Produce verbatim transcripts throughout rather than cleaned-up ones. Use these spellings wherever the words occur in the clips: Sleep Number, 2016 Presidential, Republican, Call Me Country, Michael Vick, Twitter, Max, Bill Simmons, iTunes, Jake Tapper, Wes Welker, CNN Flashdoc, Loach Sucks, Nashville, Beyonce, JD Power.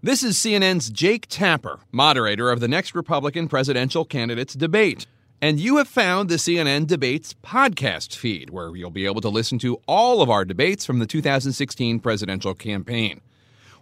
This is C N N's Jake Tapper, moderator of the next Republican presidential candidate's debate. And you have found the C N N Debates podcast feed, where you'll be able to listen to all of our debates from the two thousand sixteen presidential campaign.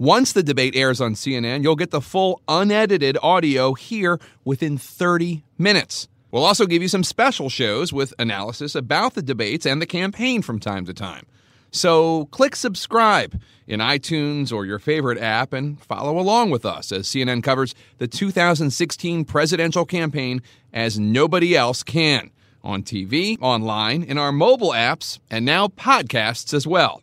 Once the debate airs on C N N, you'll get the full unedited audio here within thirty minutes. We'll also give you some special shows with analysis about the debates and the campaign from time to time. So click subscribe in iTunes or your favorite app and follow along with us as C N N covers the two thousand sixteen presidential campaign as nobody else can on T V, online, in our mobile apps, and now podcasts as well.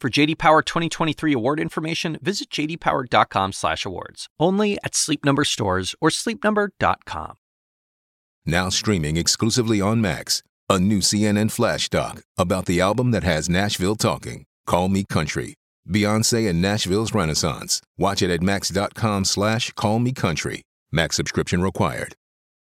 For J D Power twenty twenty-three award information, visit j d power dot com slash awards. Only at Sleep Number stores or sleep number dot com. Now streaming exclusively on Max, a new C N N Flashdoc about the album that has Nashville talking, Call Me Country, Beyonce and Nashville's Renaissance. Watch it at max dot com slash call me country. Max subscription required.